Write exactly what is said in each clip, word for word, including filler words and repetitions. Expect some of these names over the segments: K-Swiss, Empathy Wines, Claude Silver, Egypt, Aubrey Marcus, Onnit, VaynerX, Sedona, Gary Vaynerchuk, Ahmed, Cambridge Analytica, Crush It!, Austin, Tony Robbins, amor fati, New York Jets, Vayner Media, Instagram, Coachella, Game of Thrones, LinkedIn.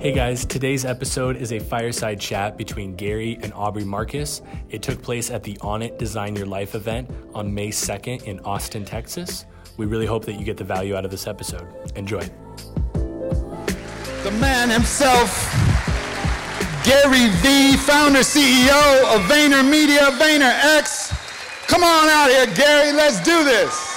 Hey guys, today's episode is a fireside chat between Gary and Aubrey Marcus. It took place at the Onnit Design Your Life event on May second in Austin, Texas. We really hope that you get the value out of this episode. Enjoy. The man himself, Gary V, founder, C E O of Vayner Media, VaynerX. Come on out here, Gary, let's do this.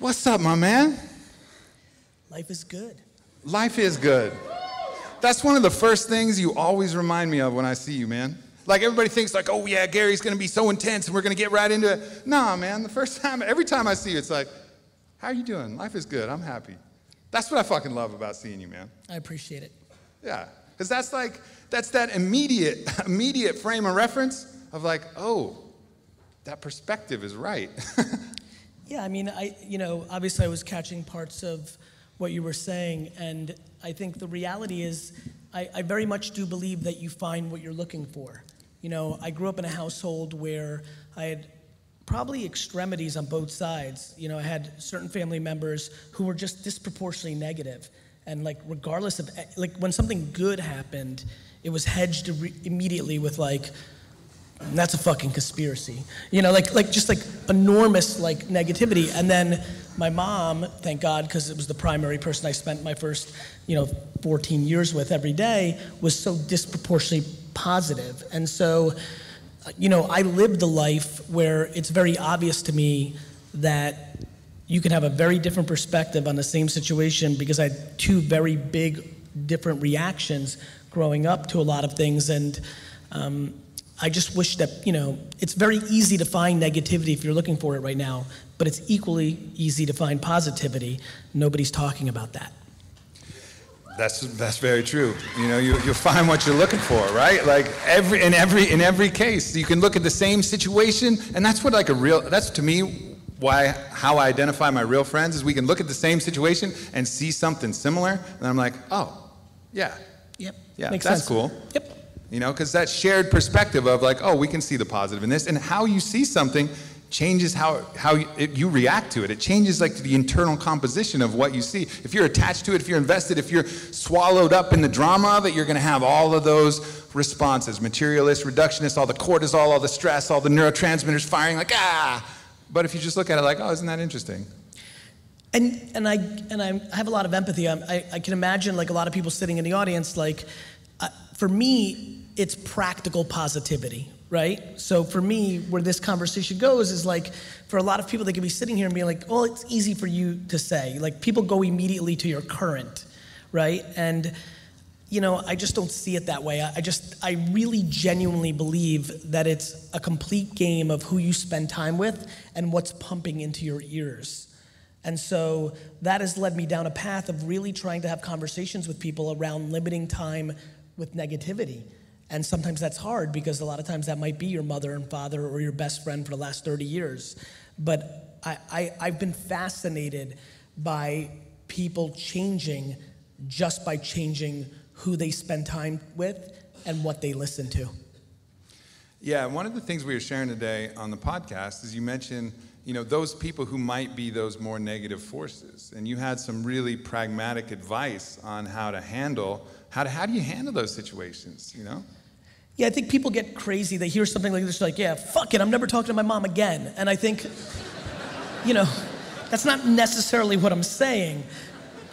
What's up, my man? Life is good. Life is good. That's one of the first things you always remind me of when I see you, man. Like, everybody thinks, like, oh, yeah, Gary's going to be so intense, and we're going to get right into it. Nah, man, the first time, every time I see you, it's like, how are you doing? Life is good. I'm happy. That's what I fucking love about seeing you, man. I appreciate it. Yeah, because that's like, that's that immediate, immediate frame of reference of like, oh, that perspective is right. Yeah, I mean, I you know, obviously I was catching parts of what you were saying, and I think the reality is I, I very much do believe that you find what you're looking for. You know, I grew up in a household where I had probably extremities on both sides. You know, I had certain family members who were just disproportionately negative, and like regardless of, like when something good happened, it was hedged immediately with like, and that's a fucking conspiracy, you know, like like just like enormous like negativity. And then my mom, thank God, because it was the primary person I spent my first, you know, fourteen years with every day, was so disproportionately positive. And so, you know, I lived a life where it's very obvious to me that you can have a very different perspective on the same situation, because I had two very big different reactions growing up to a lot of things. And um I just wish that, you know, it's very easy to find negativity if you're looking for it right now, but it's equally easy to find positivity. Nobody's talking about that. That's that's very true. You know, you you find what you're looking for, right? Like every in every in every case, you can look at the same situation, and that's what like a real that's to me why how I identify my real friends is we can look at the same situation and see something similar, and I'm like, "Oh, yeah." Yep. Yeah. Makes that's sense. Cool. Yep. You know, because that shared perspective of like, oh, we can see the positive in this, and how you see something changes how how you, it, you react to it. It changes like the internal composition of what you see. If you're attached to it, if you're invested, if you're swallowed up in the drama of it, you're going to have all of those responses: materialist, reductionist, all the cortisol, all the stress, all the neurotransmitters firing like ah. But if you just look at it like, oh, isn't that interesting? And and I and I have a lot of empathy. I'm, I I can imagine like a lot of people sitting in the audience like, uh, for me, it's practical positivity, right? So for me, where this conversation goes is like, for a lot of people, they could be sitting here and being like, oh, it's easy for you to say. Like, people go immediately to your current, right? And, you know, I just don't see it that way. I just, I really genuinely believe that it's a complete game of who you spend time with and what's pumping into your ears. And so that has led me down a path of really trying to have conversations with people around limiting time with negativity. And sometimes that's hard, because a lot of times that might be your mother and father or your best friend for the last thirty years. But I, I, I've been fascinated by people changing just by changing who they spend time with and what they listen to. Yeah, one of the things we were sharing today on the podcast is you mentioned, you know, those people who might be those more negative forces. And you had some really pragmatic advice on how to handle How do, how do you handle those situations, you know? Yeah, I think people get crazy. They hear something like this, like, yeah, fuck it, I'm never talking to my mom again. And I think, you know, that's not necessarily what I'm saying.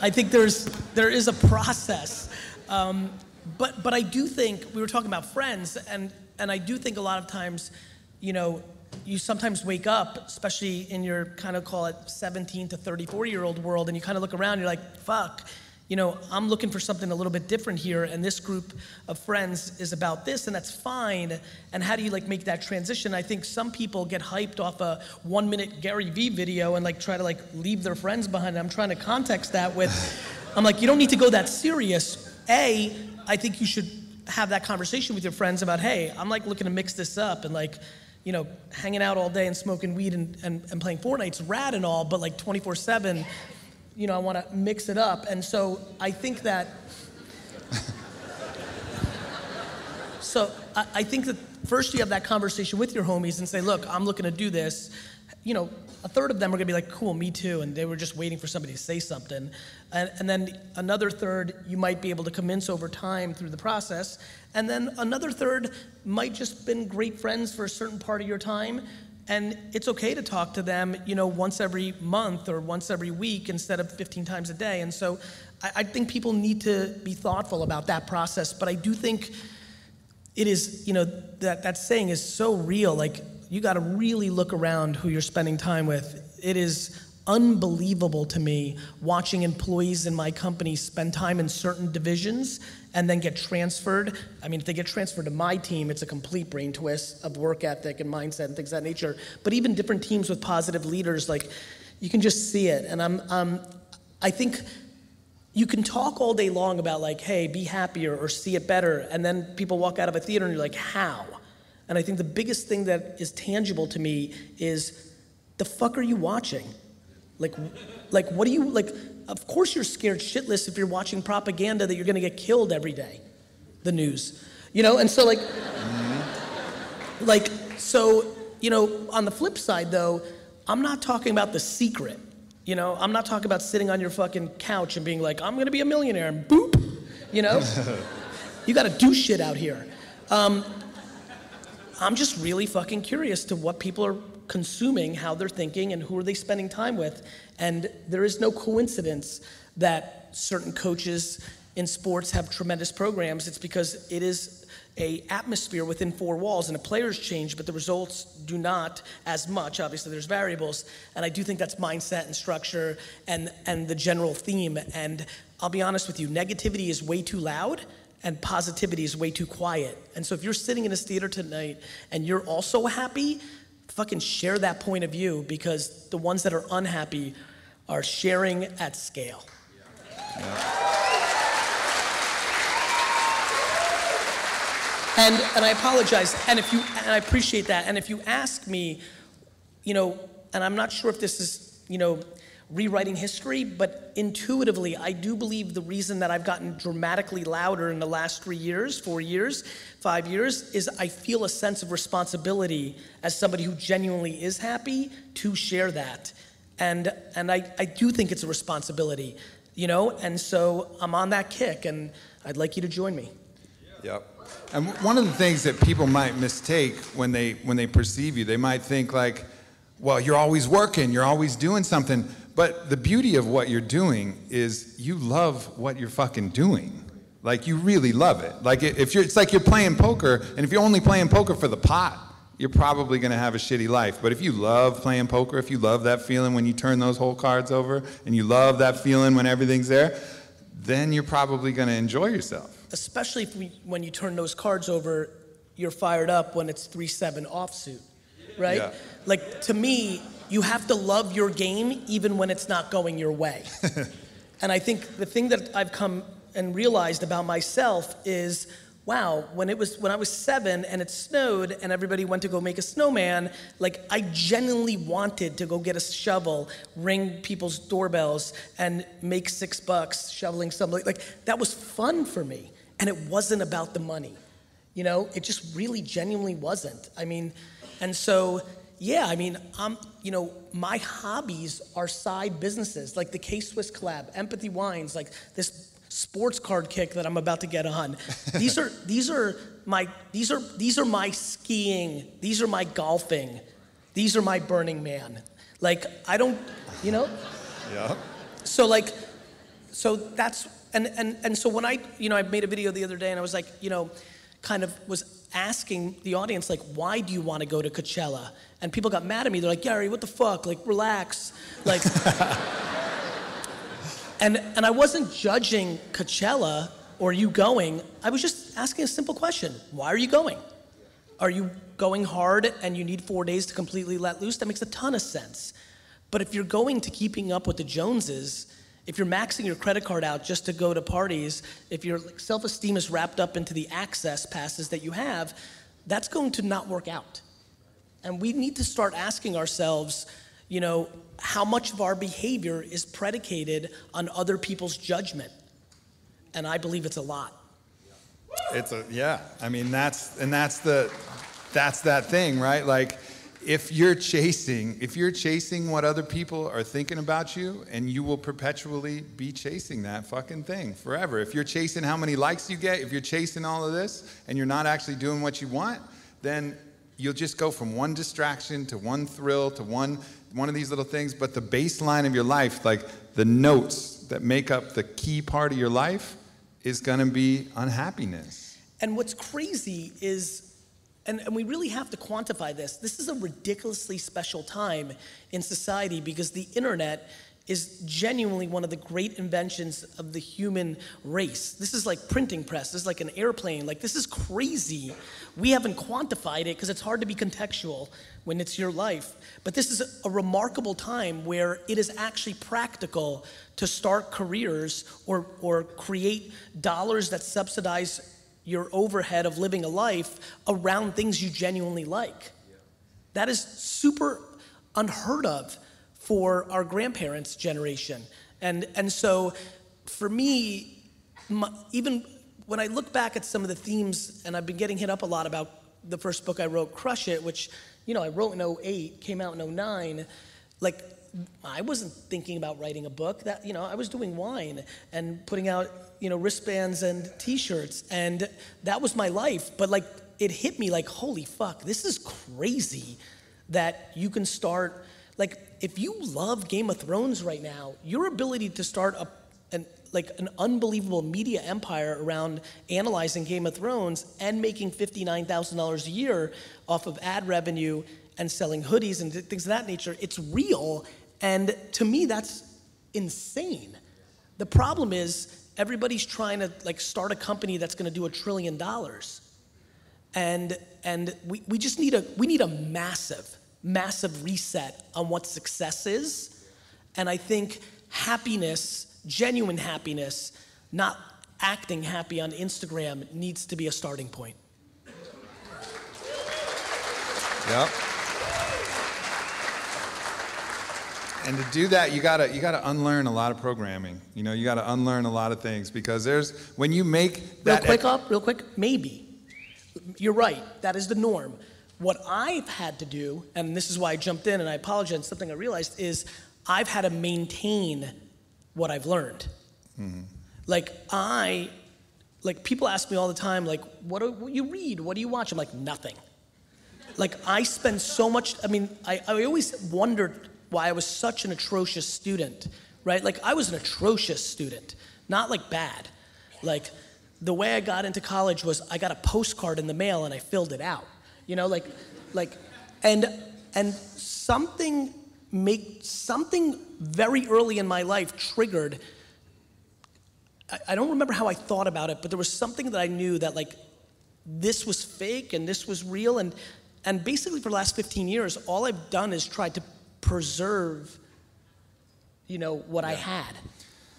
I think there's there is a process. Um, but but I do think, we were talking about friends, and, and I do think a lot of times, you know, you sometimes wake up, especially in your kind of, call it seventeen to thirty-four-year-old world, and you kind of look around, you're like, fuck. You know, I'm looking for something a little bit different here, and this group of friends is about this, and that's fine. And how do you like make that transition? I think some people get hyped off a one-minute Gary Vee video and like try to like leave their friends behind. I'm trying to context that with, I'm like, you don't need to go that serious. A, I think you should have that conversation with your friends about, hey, I'm like looking to mix this up, and like, you know, hanging out all day and smoking weed and, and, and playing Fortnite's rad and all, but like twenty-four seven, you know, I want to mix it up. And so I think that So I, I think that first you have that conversation with your homies and say, look, I'm looking to do this. You know, a third of them are gonna be like, cool, me too, and they were just waiting for somebody to say something. And, and then another third you might be able to convince over time through the process. And then another third might just been great friends for a certain part of your time. And it's okay to talk to them, you know, once every month or once every week instead of fifteen times a day. And so I, I think people need to be thoughtful about that process. But I do think it is, you know, that, that saying is so real. Like, you gotta really look around who you're spending time with. It is unbelievable to me watching employees in my company spend time in certain divisions and then get transferred. I mean, if they get transferred to my team, it's a complete brain twist of work ethic and mindset and things of that nature. But even different teams with positive leaders, like, you can just see it. And I'm, um, I think you can talk all day long about like, hey, be happier or see it better. And then people walk out of a theater and you're like, how? And I think the biggest thing that is tangible to me is, the fuck are you watching? Like, like what do you, like, of course you're scared shitless if you're watching propaganda that you're gonna get killed every day, the news, you know? And so like, mm-hmm. like, so, you know, on the flip side though, I'm not talking about The Secret, you know? I'm not talking about sitting on your fucking couch and being like, I'm gonna be a millionaire, and boop, you know? You gotta do shit out here. Um, I'm just really fucking curious to what people are consuming, how they're thinking, and who are they spending time with. And there is no coincidence that certain coaches in sports have tremendous programs. It's because it is an atmosphere within four walls, and the players change, but the results do not as much. Obviously, there's variables, and I do think that's mindset and structure and, and the general theme. And I'll be honest with you, negativity is way too loud, and positivity is way too quiet. And so if you're sitting in a theater tonight and you're also happy, fucking share that point of view, because the ones that are unhappy are sharing at scale. Yeah. And, and I apologize, and if you, and I appreciate that, and if you ask me, you know, and I'm not sure if this is, you know, rewriting history, but intuitively, I do believe the reason that I've gotten dramatically louder in the last three years, four years, five years, is I feel a sense of responsibility as somebody who genuinely is happy to share that. And and I, I do think it's a responsibility, you know? And so I'm on that kick, and I'd like you to join me. Yep. And one of the things that people might mistake when they when they perceive you, they might think like, well, you're always working, you're always doing something. But the beauty of what you're doing is you love what you're fucking doing. Like, you really love it. Like, if you're, it's like you're playing poker, and if you're only playing poker for the pot, you're probably gonna have a shitty life. But if you love playing poker, if you love that feeling when you turn those whole cards over, and you love that feeling when everything's there, then you're probably gonna enjoy yourself. Especially if we, when you turn those cards over, you're fired up when it's three seven offsuit, right? Yeah. Like, to me, you have to love your game even when it's not going your way. And I think the thing that I've come and realized about myself is, wow, when it was when I was seven and it snowed and everybody went to go make a snowman, like, I genuinely wanted to go get a shovel, ring people's doorbells, and make six bucks shoveling something. Like, that was fun for me, and it wasn't about the money. You know, it just really genuinely wasn't. I mean, and so, yeah, I mean, I'm, you know, my hobbies are side businesses, like the K-Swiss collab, Empathy Wines, like this sports card kick that I'm about to get on. These are these are my these are these are my skiing. These are my golfing. These are my Burning Man. Like, I don't, you know. Yeah. So like, so that's and and and so when I, you know, I made a video the other day and I was like, you know, kind of was asking the audience, like, why do you want to go to Coachella? And people got mad at me. They're like, Gary, what the fuck? Like, relax. Like, and and I wasn't judging Coachella or you going. I was just asking a simple question. Why are you going? Are you going hard and you need four days to completely let loose? That makes a ton of sense. But if you're going to keeping up with the Joneses, if you're maxing your credit card out just to go to parties, if your self-esteem is wrapped up into the access passes that you have, that's going to not work out. And we need to start asking ourselves, you know, how much of our behavior is predicated on other people's judgment? And I believe it's a lot. It's a, yeah, I mean, that's, and that's the, that's that thing, right? Like, if you're chasing, if you're chasing what other people are thinking about you, and you will perpetually be chasing that fucking thing forever. If you're chasing how many likes you get, if you're chasing all of this, and you're not actually doing what you want, then you'll just go from one distraction to one thrill to one, one of these little things. But the baseline of your life, like the notes that make up the key part of your life, is gonna be unhappiness. And what's crazy is, And, and we really have to quantify this. This is a ridiculously special time in society because the internet is genuinely one of the great inventions of the human race. This is like printing press, this is like an airplane, like this is crazy. We haven't quantified it because it's hard to be contextual when it's your life. But this is a remarkable time where it is actually practical to start careers or, or create dollars that subsidize your overhead of living a life around things you genuinely like. Yeah. That is super unheard of for our grandparents' generation. And, and so for me, my, even when I look back at some of the themes, and I've been getting hit up a lot about the first book I wrote, Crush It!, which, you know, I wrote in oh eight, came out in oh nine, like, I wasn't thinking about writing a book. That, you know, I was doing wine and putting out, you know, wristbands and t-shirts, and that was my life. But like, it hit me like, holy fuck, this is crazy that you can start, like, if you love Game of Thrones right now, your ability to start a, an, like an unbelievable media empire around analyzing Game of Thrones and making fifty-nine thousand dollars a year off of ad revenue and selling hoodies and things of that nature, it's real. And to me, that's insane. The problem is everybody's trying to like start a company that's gonna do a trillion dollars. And and we, we just need a, we need a massive, massive reset on what success is. And I think happiness, genuine happiness, not acting happy on Instagram, needs to be a starting point. Yep. And to do that, you gotta, you gotta unlearn a lot of programming. You know, you gotta unlearn a lot of things, because there's, when you make that- Real quick up, real quick, maybe. You're right, that is the norm. What I've had to do, and this is why I jumped in and I apologize, something I realized is I've had to maintain what I've learned. Mm-hmm. Like I, like people ask me all the time, like, what do what you read, what do you watch? I'm like, nothing. Like I spend so much, I mean, I, I always wondered why I was such an atrocious student, right? Like I was an atrocious student, not like bad. Like the way I got into college was I got a postcard in the mail and I filled it out. You know, like, like, and and something make something very early in my life triggered. I, I don't remember how I thought about it, but there was something that I knew that like this was fake and this was real, and and basically for the last fifteen years, all I've done is tried to preserve, you know, what yeah. I had.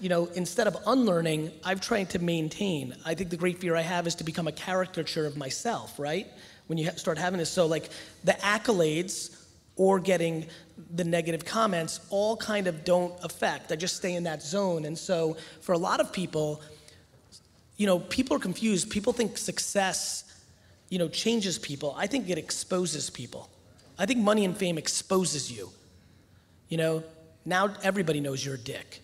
You know, instead of unlearning, I've tried to maintain. I think the great fear I have is to become a caricature of myself, right? When you start having this, so like the accolades or getting the negative comments all kind of don't affect. I just stay in that zone. And so for a lot of people, you know, people are confused. People think success, you know, changes people. I think it exposes people. I think money and fame exposes you. You know, now everybody knows you're a dick.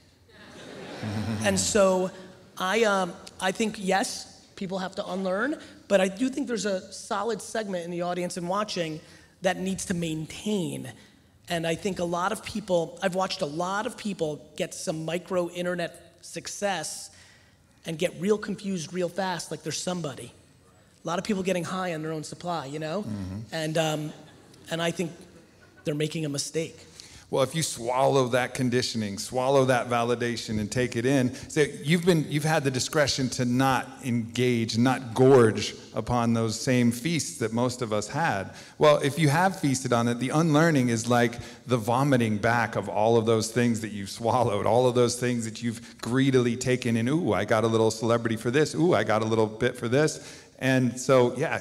And so I, um, I think, yes, people have to unlearn, but I do think there's a solid segment in the audience and watching that needs to maintain. And I think a lot of people, I've watched a lot of people get some micro internet success and get real confused real fast, like they're somebody. A lot of people getting high on their own supply, you know? Mm-hmm. And, um, and I think they're making a mistake. Well, if you swallow that conditioning, swallow that validation and take it in, so you've been, you've had the discretion to not engage, not gorge upon those same feasts that most of us had. Well, if you have feasted on it, the unlearning is like the vomiting back of all of those things that you've swallowed, all of those things that you've greedily taken in. Ooh, I got a little celebrity for this. Ooh, I got a little bit for this. And so, yeah,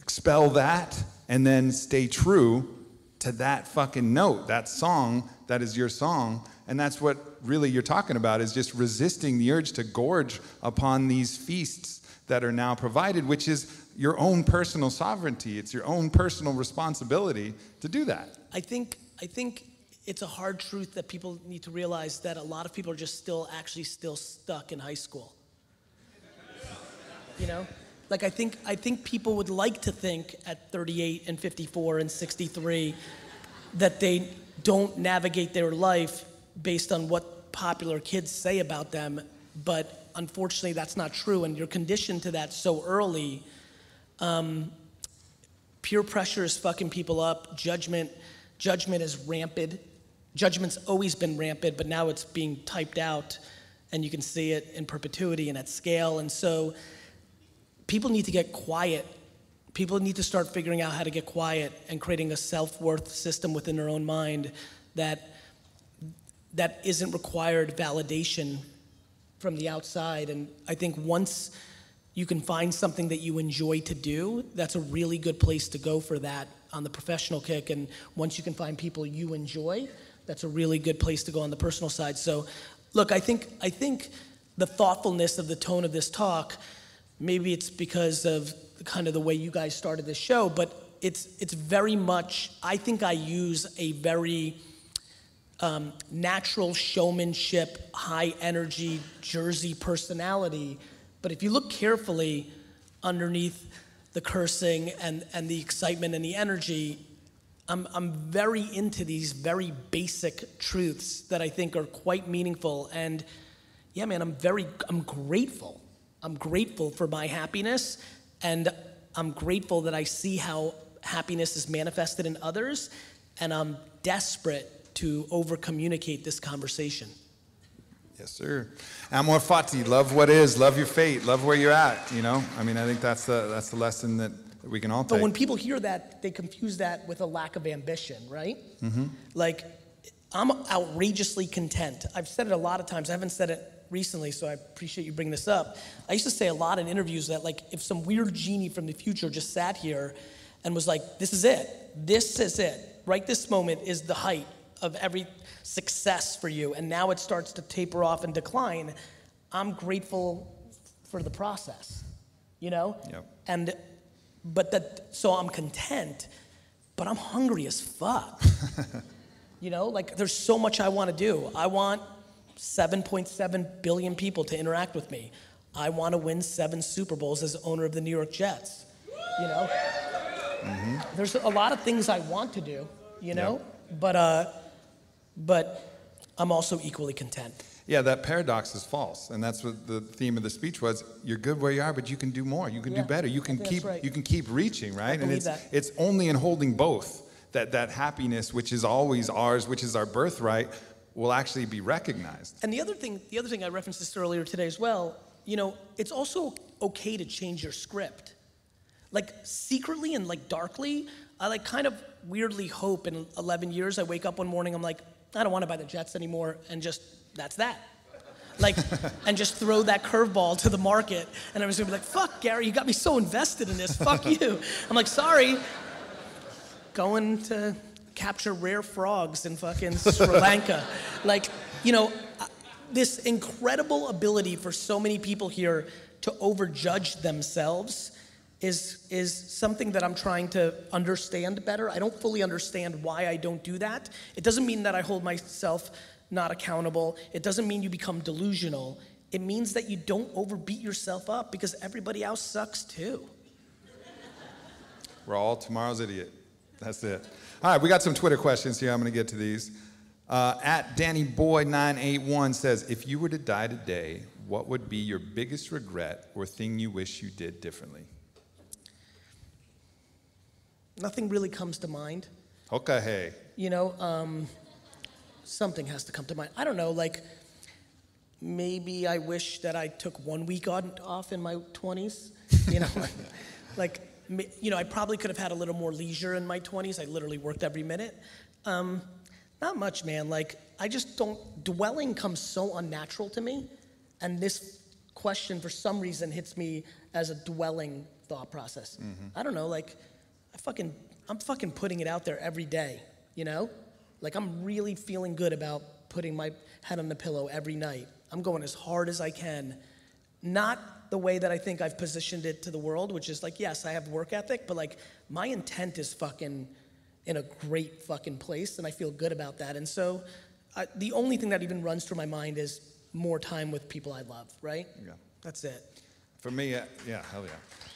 expel that and then stay true to that fucking note, that song that is your song, And that's what really you're talking about, is just resisting the urge to gorge upon these feasts that are now provided, which is your own personal sovereignty. It's your own personal responsibility to do that. I think, I think it's a hard truth that people need to realize, that a lot of people are just still actually still stuck in high school. You know? Like I think, I think people would like to think at thirty-eight and fifty-four and sixty-three that they don't navigate their life based on what popular kids say about them, but unfortunately that's not true, and you're conditioned to that so early. Um, peer pressure is fucking people up. Judgment, judgment is rampant. Judgment's always been rampant, but now it's being typed out, and you can see it in perpetuity and at scale, and so people need to get quiet. People need to start figuring out how to get quiet and creating a self-worth system within their own mind that that isn't required validation from the outside. And I think once you can find something that you enjoy to do, that's a really good place to go for that on the professional kick. And once you can find people you enjoy, that's a really good place to go on the personal side. So look, I think, I think the thoughtfulness of the tone of this talk, maybe it's because of kind of the way you guys started this show, but it's, it's very much, I think I use a very um, natural showmanship, high energy, Jersey personality. But if you look carefully underneath the cursing and, and the excitement and the energy, I'm, I'm very into these very basic truths that I think are quite meaningful. And yeah, man, I'm very, I'm grateful. I'm grateful for my happiness, and I'm grateful that I see how happiness is manifested in others, and I'm desperate to over-communicate this conversation. Yes, sir. Amor fati, love what is, love your fate, love where you're at, you know? I mean, I think that's the, that's the lesson that, that we can all take. But when people hear that, they confuse that with a lack of ambition, right? Mm-hmm. Like, I'm outrageously content. I've said it a lot of times. I haven't said it recently, so I appreciate you bringing this up. I used to say a lot in interviews that, like, if some weird genie from the future just sat here and was like, this is it, this is it, right this moment is the height of every success for you, and now it starts to taper off and decline, I'm grateful for the process, you know? Yep. And, but that, so I'm content, but I'm hungry as fuck. You know, like, there's so much I want to do. I want seven point seven billion people to interact with me. I want to win seven Super Bowls as owner of the New York Jets. You know, mm-hmm. There's a lot of things I want to do. You know, yeah. but uh, but I'm also equally content. Yeah, that paradox is false, and that's what the theme of the speech was. You're good where you are, but you can do more. You can yeah, do better. You can keep right. you can keep reaching, right? I and it's that. It's only in holding both that that happiness, which is always ours, which is our birthright, will actually be recognized. And the other thing, the other thing I referenced this earlier today as well, you know, it's also okay to change your script. Like, secretly and, like, darkly, I, like, kind of weirdly hope in eleven years I wake up one morning, I'm like, I don't want to buy the Jets anymore, and just, that's that. Like, and just throw that curveball to the market, and I was gonna be like, fuck, Gary, you got me so invested in this, fuck you. I'm like, sorry, going to capture rare frogs in fucking Sri Lanka. Like, you know, this incredible ability for so many people here to overjudge themselves is, is something that I'm trying to understand better. I don't fully understand why I don't do that. It doesn't mean that I hold myself not accountable. It doesn't mean you become delusional. It means that you don't overbeat yourself up, because everybody else sucks too. We're all tomorrow's idiot. That's it. All right, we got some Twitter questions here. I'm going to get to these. Uh, at Danny Boy nine eight one says, if you were to die today, what would be your biggest regret or thing you wish you did differently? Nothing really comes to mind. Okay, hey. You know, um, something has to come to mind. I don't know, like, maybe I wish that I took one week on, off in my twenties. You know, like... like You know, I probably could have had a little more leisure in my twenties. I literally worked every minute. Um, not much, man. Like, I just don't, dwelling comes so unnatural to me. And this question, for some reason, hits me as a dwelling thought process. Mm-hmm. I don't know, like, I fucking, I'm fucking putting it out there every day, you know? Like, I'm really feeling good about putting my head on the pillow every night. I'm going as hard as I can. Not the way that I think I've positioned it to the world, which is like, yes, I have work ethic, but like my intent is fucking in a great fucking place, and I feel good about that. And so I, the only thing that even runs through my mind is more time with people I love, right? Yeah. That's it. For me, yeah, hell yeah.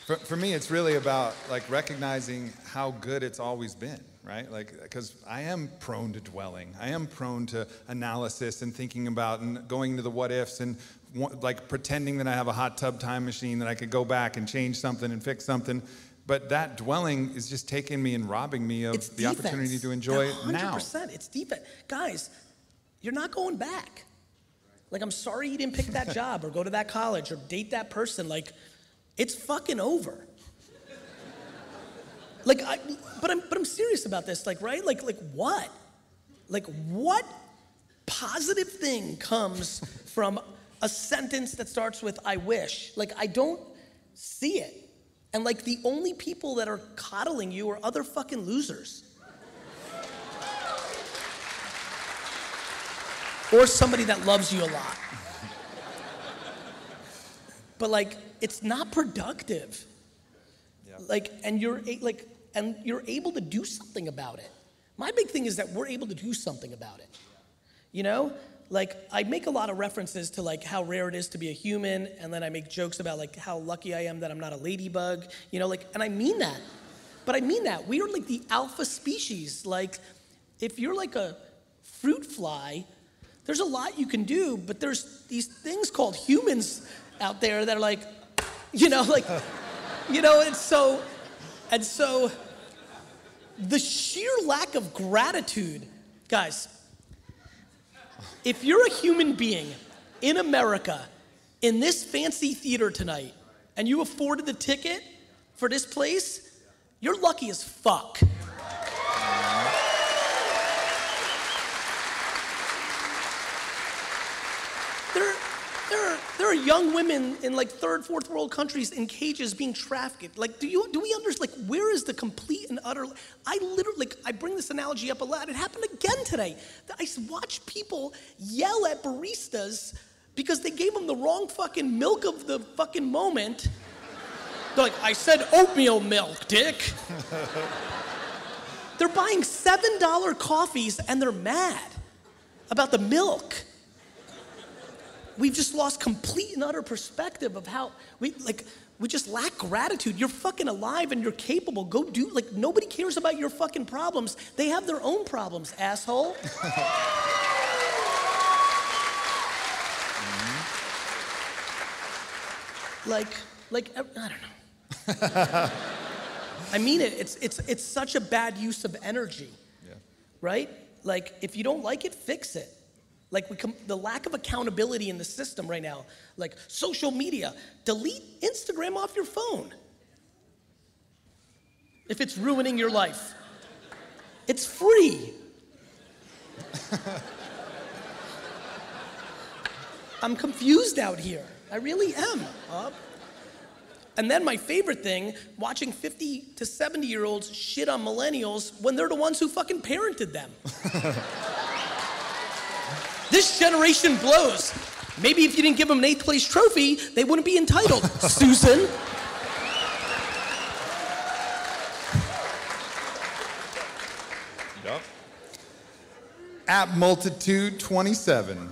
For, for me, it's really about like recognizing how good it's always been, right? Like, because I am prone to dwelling. I am prone to analysis and thinking about and going to the what ifs and like pretending that I have a hot tub time machine that I could go back and change something and fix something. But that dwelling is just taking me and robbing me of it's the defense. Opportunity to enjoy it now. one hundred percent, it's defense. Guys, you're not going back. Like, I'm sorry you didn't pick that job or go to that college or date that person. Like, it's fucking over. Like, I, but I'm, but I'm serious about this. Like, right? Like, like what? Like, what positive thing comes from a sentence that starts with, I wish? Like, I don't see it. And like, the only people that are coddling you are other fucking losers. Or somebody that loves you a lot. But like, it's not productive. Yeah. Like, and you're like, and you're able to do something about it. My big thing is that we're able to do something about it. You know, like I make a lot of references to like how rare it is to be a human, and then I make jokes about like how lucky I am that I'm not a ladybug. You know, like, and I mean that. But I mean that we are like the alpha species. Like, if you're like a fruit fly. There's a lot you can do, but there's these things called humans out there that are like, you know, like, you know, and so, and so the sheer lack of gratitude, guys, if you're a human being in America, in this fancy theater tonight, and you afforded the ticket for this place, you're lucky as fuck. There are young women in like third, fourth world countries in cages being trafficked. Like, do you, do we understand, like, where is the complete and utter, I literally, like, I bring this analogy up a lot. It happened again today. I watch people yell at baristas because they gave them the wrong fucking milk of the fucking moment. They're like, I said oatmeal milk, dick. They're buying seven dollar coffees and they're mad about the milk. We've just lost complete and utter perspective of how we like we just lack gratitude. You're fucking alive and you're capable. Go do like nobody cares about your fucking problems. They have their own problems, asshole. Mm-hmm. Like like I don't know. I mean it. It's it's it's such a bad use of energy. Yeah. Right? Like if you don't like it, fix it. Like we com the lack of accountability in the system right now, like social media, delete Instagram off your phone. If it's ruining your life, it's free. I'm confused out here. I really am. Huh? And then my favorite thing, watching fifty to seventy year olds shit on millennials when they're the ones who fucking parented them. This generation blows. Maybe if you didn't give them an eighth place trophy, they wouldn't be entitled, Susan. Yep. At Multitude twenty-seven.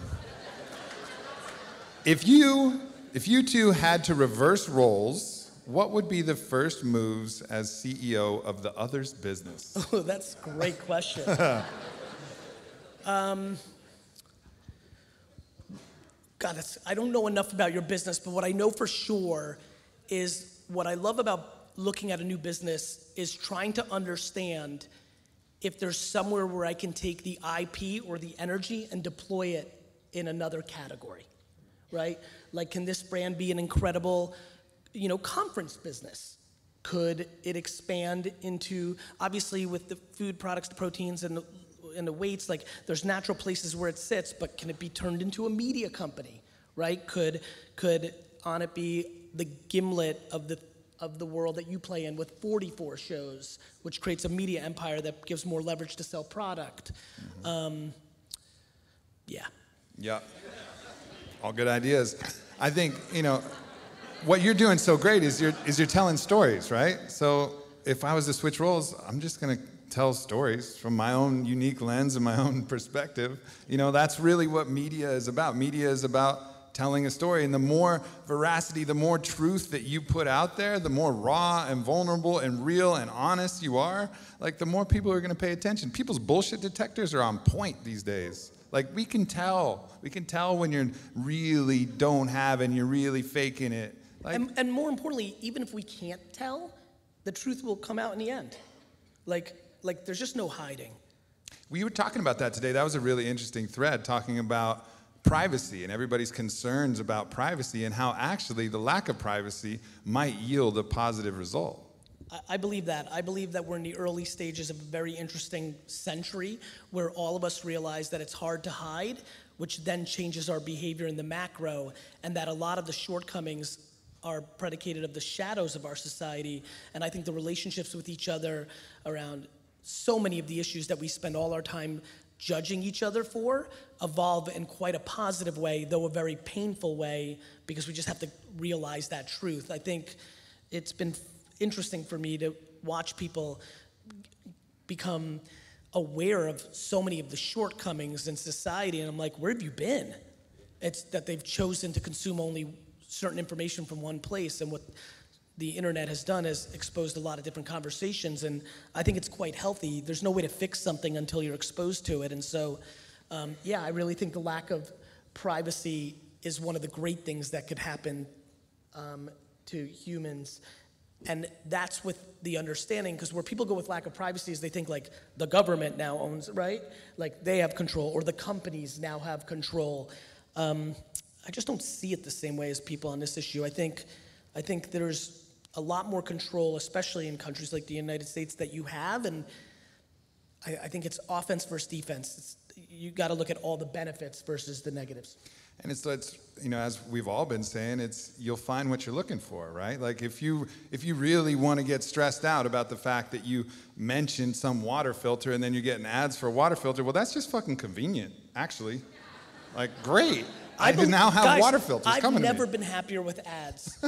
If you, if you two had to reverse roles, what would be the first moves as C E O of the other's business? Oh, that's a great question. um, God, that's, I don't know enough about your business, but what I know for sure is what I love about looking at a new business is trying to understand if there's somewhere where I can take the I P or the energy and deploy it in another category, right? Like, can this brand be an incredible, you know, conference business? Could it expand into, obviously with the food products, the proteins, and the and the weights, like there's natural places where it sits, but can it be turned into a media company, right? Could could Onnit be the Gimlet of the of the world that you play in with forty-four shows, which creates a media empire that gives more leverage to sell product? Mm-hmm. um, yeah. Yeah. All good ideas. I think, you know, what you're doing so great is you're, is you're telling stories, right? So if I was to switch roles, I'm just going to tell stories from my own unique lens and my own perspective. You know, that's really what media is about. Media is about telling a story. And the more veracity, the more truth that you put out there, the more raw and vulnerable and real and honest you are, like the more people are going to pay attention. People's bullshit detectors are on point these days. Like, we can tell. We can tell when you really don't have and you're really faking it. Like, and, and more importantly, even if we can't tell, the truth will come out in the end. Like, like there's just no hiding. We were talking about that today. That was a really interesting thread, talking about privacy and everybody's concerns about privacy and how actually the lack of privacy might yield a positive result. I believe that. I believe that we're in the early stages of a very interesting century where all of us realize that it's hard to hide, which then changes our behavior in the macro, and that a lot of the shortcomings are predicated of the shadows of our society. And I think the relationships with each other around so many of the issues that we spend all our time judging each other for evolve in quite a positive way, though a very painful way, because we just have to realize that truth. I think it's been interesting for me to watch people become aware of so many of the shortcomings in society, and I'm like, where have you been? It's that they've chosen to consume only certain information from one place, and what the internet has done is exposed a lot of different conversations, and I think it's quite healthy. There's no way to fix something until you're exposed to it, and so, um, yeah, I really think the lack of privacy is one of the great things that could happen um, to humans. And that's with the understanding, because where people go with lack of privacy is they think like the government now owns it, right? Like they have control, or the companies now have control. Um, I just don't see it the same way as people on this issue. I think, I think there's a lot more control, especially in countries like the United States, that you have, and I, I think it's offense versus defense. It's, you got to look at all the benefits versus the negatives. And it's, it's, you know, as we've all been saying, it's, you'll find what you're looking for, right? Like if you, if you really want to get stressed out about the fact that you mentioned some water filter and then you're getting ads for a water filter, well, that's just fucking convenient, actually. Like, great. I, I do now have guys, water filters I've coming to me. I've never been happier with ads.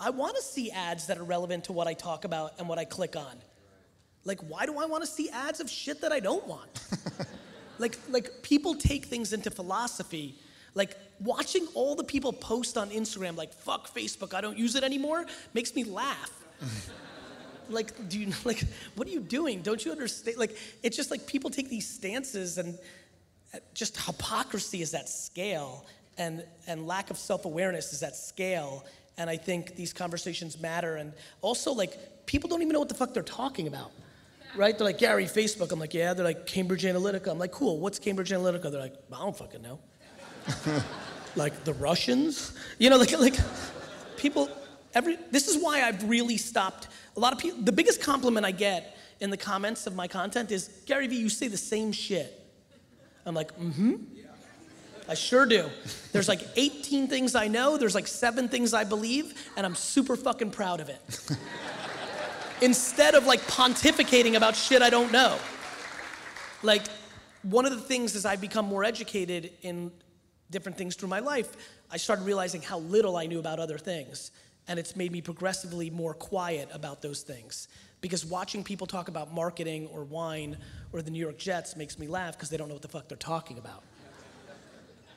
I want to see ads that are relevant to what I talk about and what I click on. Like, why do I want to see ads of shit that I don't want? Like, like people take things into philosophy. Like watching all the people post on Instagram, like fuck Facebook, I don't use it anymore, makes me laugh. Like, do you, like, what are you doing? Don't you understand? Like, it's just like people take these stances, and just hypocrisy is at scale, and, and lack of self-awareness is at scale. And I think these conversations matter. And also, like, people don't even know what the fuck they're talking about. Right? They're like, Gary, Facebook. I'm like, yeah. They're like, Cambridge Analytica. I'm like, cool. What's Cambridge Analytica? They're like, I don't fucking know. Like, the Russians? You know, like, like people, every, this is why I've really stopped. A lot of people, the biggest compliment I get in the comments of my content is, Gary V, you say the same shit. I'm like, mm-hmm. Yeah. I sure do. There's like eighteen things I know. There's like seven things I believe. And I'm super fucking proud of it. Instead of like pontificating about shit I don't know. Like, one of the things is I've become more educated in different things through my life. I started realizing how little I knew about other things. And it's made me progressively more quiet about those things. Because watching people talk about marketing or wine or the New York Jets makes me laugh because they don't know what the fuck they're talking about.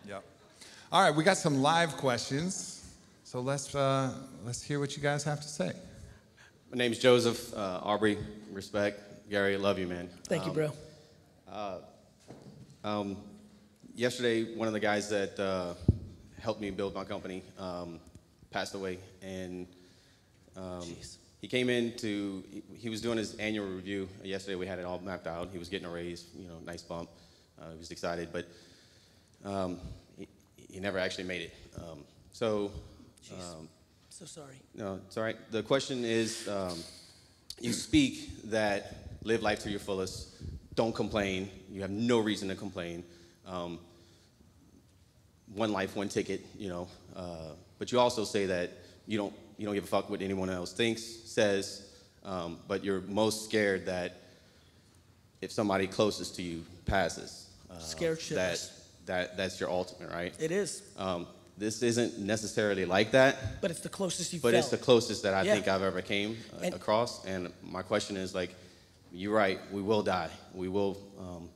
Yep. All right, we got some live questions. So let's, uh, let's hear what you guys have to say. My name's Joseph. Uh, Aubrey, respect. Gary, love you, man. Thank um, you, bro. Uh, um, yesterday, one of the guys that uh, helped me build my company um, passed away, and um, he came in to, he, he was doing his annual review. Yesterday, we had it all mapped out. He was getting a raise, you know, nice bump. Uh, he was excited, but um, he, he never actually made it. Um, so. Um, So sorry. No, it's all right. The question is, um, you speak that live life to your fullest, don't complain, you have no reason to complain, um, one life, one ticket, you know, uh, but you also say that you don't, you don't give a fuck what anyone else thinks, says, um, but you're most scared that if somebody closest to you passes, uh, uh, scared shitless. That, that, that's your ultimate, right? It is. Um, this isn't necessarily like that. But it's the closest you've But felt. It's the closest that I yeah. think I've ever came and across. And my question is, like, you're right, we will die. We will, um,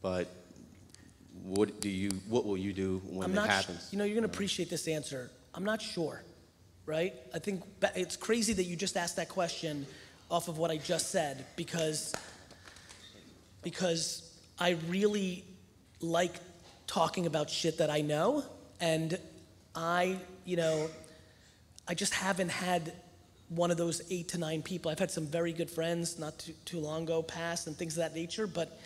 but what do you, what will you do when it happens? You know, you're gonna appreciate this answer. I'm not sure, right? I think it's crazy that you just asked that question off of what I just said, because because I really like talking about shit that I know, and I, you know, I just haven't had one of those eight to nine people. I've had some very good friends not too, too long ago past and things of that nature, but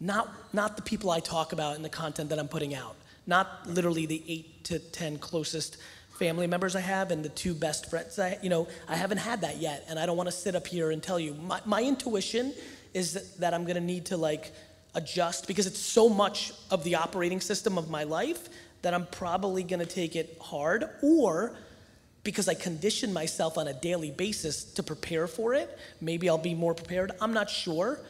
not not the people I talk about in the content that I'm putting out. Not literally the eight to ten closest family members I have and the two best friends I, you know, I haven't had that yet, and I don't wanna sit up here and tell you. My, my intuition is that, that I'm gonna need to like adjust, because it's so much of the operating system of my life that I'm probably gonna take it hard, or because I condition myself on a daily basis to prepare for it. Maybe I'll be more prepared, I'm not sure.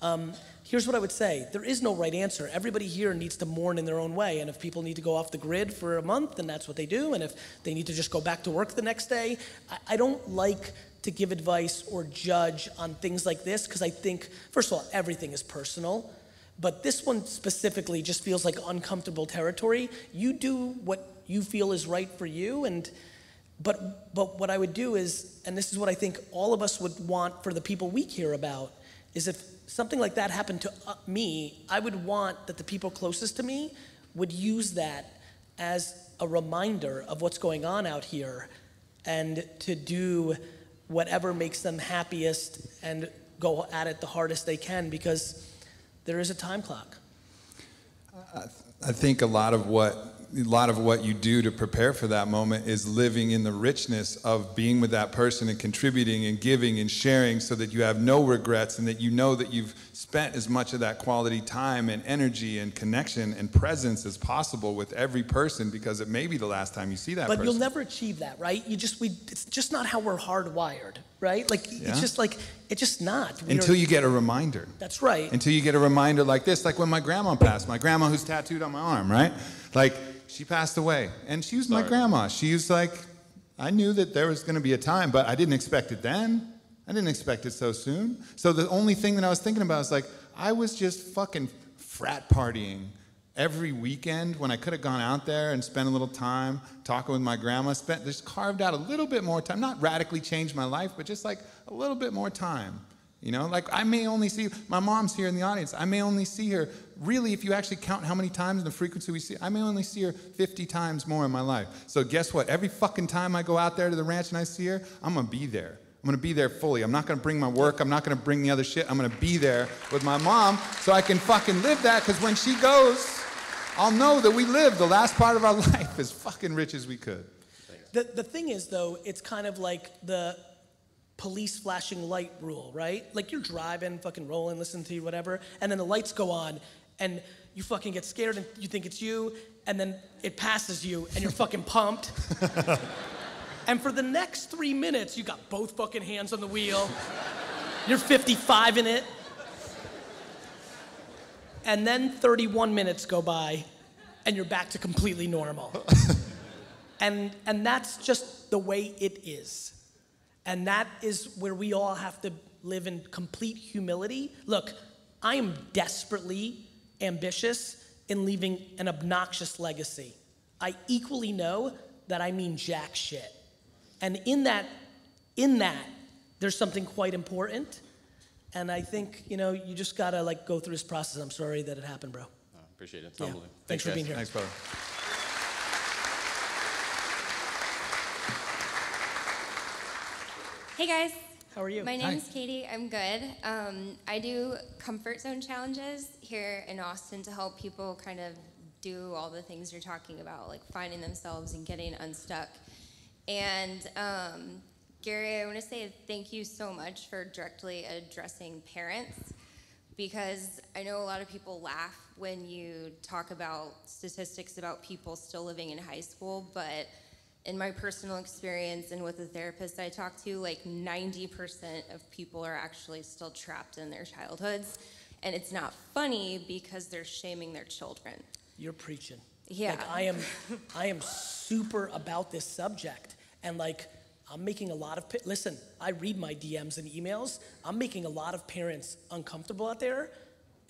Um, here's what I would say, there is no right answer. Everybody here needs to mourn in their own way, and if people need to go off the grid for a month, then that's what they do, and if they need to just go back to work the next day. I, I don't like to give advice or judge on things like this, because I think, first of all, everything is personal, but this one specifically just feels like uncomfortable territory. You do what you feel is right for you, and But but what I would do is, and this is what I think all of us would want for the people we care about, is if something like that happened to me, I would want that the people closest to me would use that as a reminder of what's going on out here, and to do whatever makes them happiest and go at it the hardest they can, because there is a time clock. I think a lot of what A lot of what you do to prepare for that moment is living in the richness of being with that person and contributing and giving and sharing, so that you have no regrets and that you know that you've spent as much of that quality time and energy and connection and presence as possible with every person, because it may be the last time you see that person. But you'll never achieve that, right? You just we it's just not how we're hardwired, right? Like yeah. it's just like it's just not. We Until are, you get a reminder. That's right. Until you get a reminder like this, like when my grandma passed, my grandma who's tattooed on my arm, right? Like. She passed away, and she was Sorry. my grandma. She was like, I knew that there was gonna be a time, but I didn't expect it then. I didn't expect it so soon. So the only thing that I was thinking about was like, I was just fucking frat partying every weekend when I could have gone out there and spent a little time talking with my grandma, spent, just carved out a little bit more time, not radically changed my life, but just like a little bit more time. You know, like I may only see, my mom's here in the audience, I may only see her, really if you actually count how many times and the frequency we see, I may only see her fifty times more in my life. So guess what, every fucking time I go out there to the ranch and I see her, I'm gonna be there. I'm gonna be there fully. I'm not gonna bring my work, I'm not gonna bring the other shit, I'm gonna be there with my mom so I can fucking live that, because when she goes, I'll know that we lived the last part of our life as fucking rich as we could. The, the thing is though, it's kind of like the police flashing light rule, right? Like you're driving, fucking rolling, listening to you, whatever, and then the lights go on, and you fucking get scared, and you think it's you, and then it passes you, and you're fucking pumped. And for the next three minutes, you got both fucking hands on the wheel, you're fifty-five in it, and then thirty-one minutes go by, and you're back to completely normal. and, and that's just the way it is. And that is where we all have to live in complete humility. Look, I am desperately ambitious in leaving an obnoxious legacy. I equally know that I mean jack shit. And in that, in that, there's something quite important. And I think, you know, you just gotta like go through this process. I'm sorry that it happened, bro. I appreciate it. It's yeah. Thanks, Thanks for being here. Thanks, brother. Hey guys. How are you? My name's Hi. Katie, I'm good. Um, I do comfort zone challenges here in Austin to help people kind of do all the things you're talking about, like finding themselves and getting unstuck. And um, Gary, I wanna say thank you so much for directly addressing parents, because I know a lot of people laugh when you talk about statistics about people still living in high school, but in my personal experience and with the therapist I talked to, like ninety percent of people are actually still trapped in their childhoods. and it's not funny because they're shaming their children. You're preaching. Yeah. Like I am, I am super about this subject, and like I'm making a lot of, listen, I read my D Ms and emails. I'm making a lot of parents uncomfortable out there,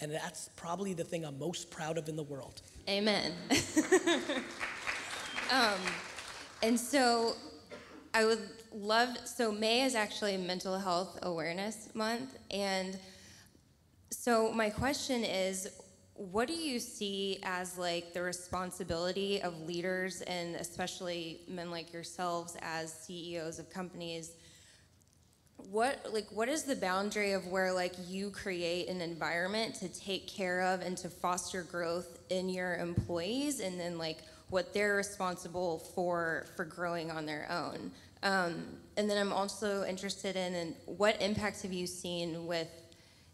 and that's probably the thing I'm most proud of in the world. Amen. um, and so I would love, so May is actually Mental Health Awareness Month, and so my question is, what do you see as like the responsibility of leaders, and especially men like yourselves as C E Os of companies? What like what is the boundary of where like you create an environment to take care of and to foster growth in your employees, and then like what they're responsible for for growing on their own? Um, and then I'm also interested in, in what impacts have you seen with